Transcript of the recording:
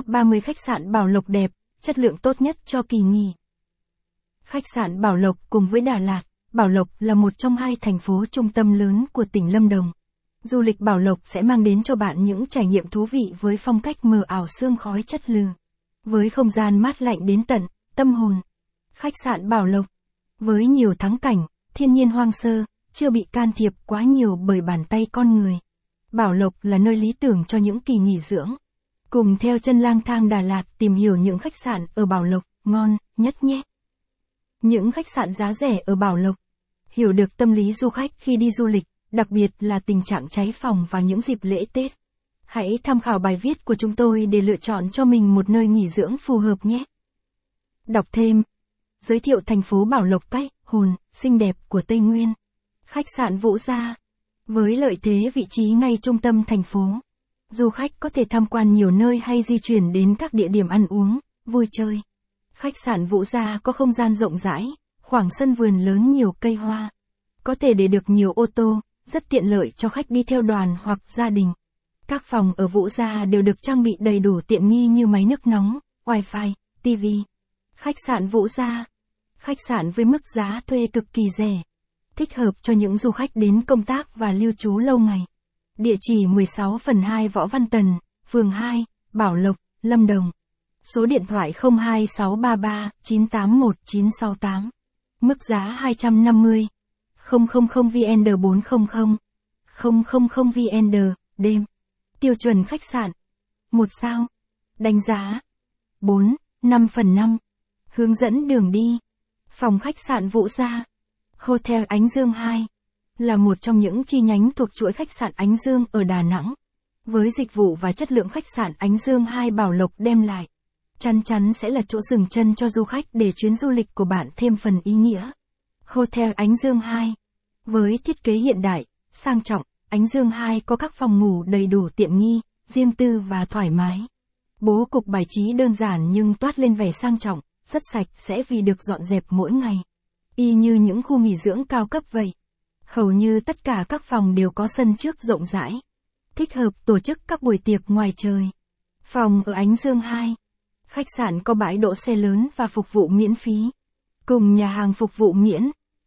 Top 30 khách sạn Bảo Lộc đẹp, chất lượng tốt nhất cho kỳ nghỉ. Khách sạn Bảo Lộc cùng với Đà Lạt, Bảo Lộc là một trong hai thành phố trung tâm lớn của tỉnh Lâm Đồng. Du lịch Bảo Lộc sẽ mang đến cho bạn những trải nghiệm thú vị với phong cách mờ ảo sương khói chất lừ. Với không gian mát lạnh đến tận tâm hồn. Khách sạn Bảo Lộc, với nhiều thắng cảnh, thiên nhiên hoang sơ, chưa bị can thiệp quá nhiều bởi bàn tay con người. Bảo Lộc là nơi lý tưởng cho những kỳ nghỉ dưỡng. Cùng theo chân lang thang Đà Lạt tìm hiểu những khách sạn ở Bảo Lộc ngon nhất nhé. Những khách sạn giá rẻ ở Bảo Lộc. Hiểu được tâm lý du khách khi đi du lịch, đặc biệt là tình trạng cháy phòng vào những dịp lễ Tết. Hãy tham khảo bài viết của chúng tôi để lựa chọn cho mình một nơi nghỉ dưỡng phù hợp nhé. Đọc thêm. Giới thiệu thành phố Bảo Lộc cách hồn, xinh đẹp của Tây Nguyên. Khách sạn Vũ Gia. Với lợi thế vị trí ngay trung tâm thành phố, du khách có thể tham quan nhiều nơi hay di chuyển đến các địa điểm ăn uống, vui chơi. Khách sạn Vũ Gia có không gian rộng rãi, khoảng sân vườn lớn nhiều cây hoa. Có thể để được nhiều ô tô, rất tiện lợi cho khách đi theo đoàn hoặc gia đình. Các phòng ở Vũ Gia đều được trang bị đầy đủ tiện nghi như máy nước nóng, wifi, TV. Khách sạn Vũ Gia. Khách sạn với mức giá thuê cực kỳ rẻ. Thích hợp cho những du khách đến công tác và lưu trú lâu ngày. Địa chỉ 16/2 Võ Văn Tần, phường 2, Bảo Lộc, Lâm Đồng. Số điện thoại 02633 981968. Mức giá 250. 000 VND 400. 000 VND, đêm. Tiêu chuẩn khách sạn. 1 sao. Đánh giá. 4/5. Hướng dẫn đường đi. Phòng khách sạn Vũ Gia. Hotel Ánh Dương 2 là một trong những chi nhánh thuộc chuỗi khách sạn Ánh Dương ở Đà Nẵng. Với dịch vụ và chất lượng khách sạn Ánh Dương 2 Bảo Lộc đem lại, chắn chắn sẽ là chỗ dừng chân cho du khách để chuyến du lịch của bạn thêm phần ý nghĩa. Hotel Ánh Dương 2 với thiết kế hiện đại, sang trọng, Ánh Dương 2 có các phòng ngủ đầy đủ tiện nghi, riêng tư và thoải mái. Bố cục bài trí đơn giản nhưng toát lên vẻ sang trọng, rất sạch sẽ vì được dọn dẹp mỗi ngày. Y như những khu nghỉ dưỡng cao cấp vậy. Hầu như tất cả các phòng đều có sân trước rộng rãi. Thích hợp tổ chức các buổi tiệc ngoài trời. Phòng ở Ánh Dương 2. Khách sạn có bãi đỗ xe lớn và phục vụ miễn phí. Cùng nhà hàng phục vụ miễn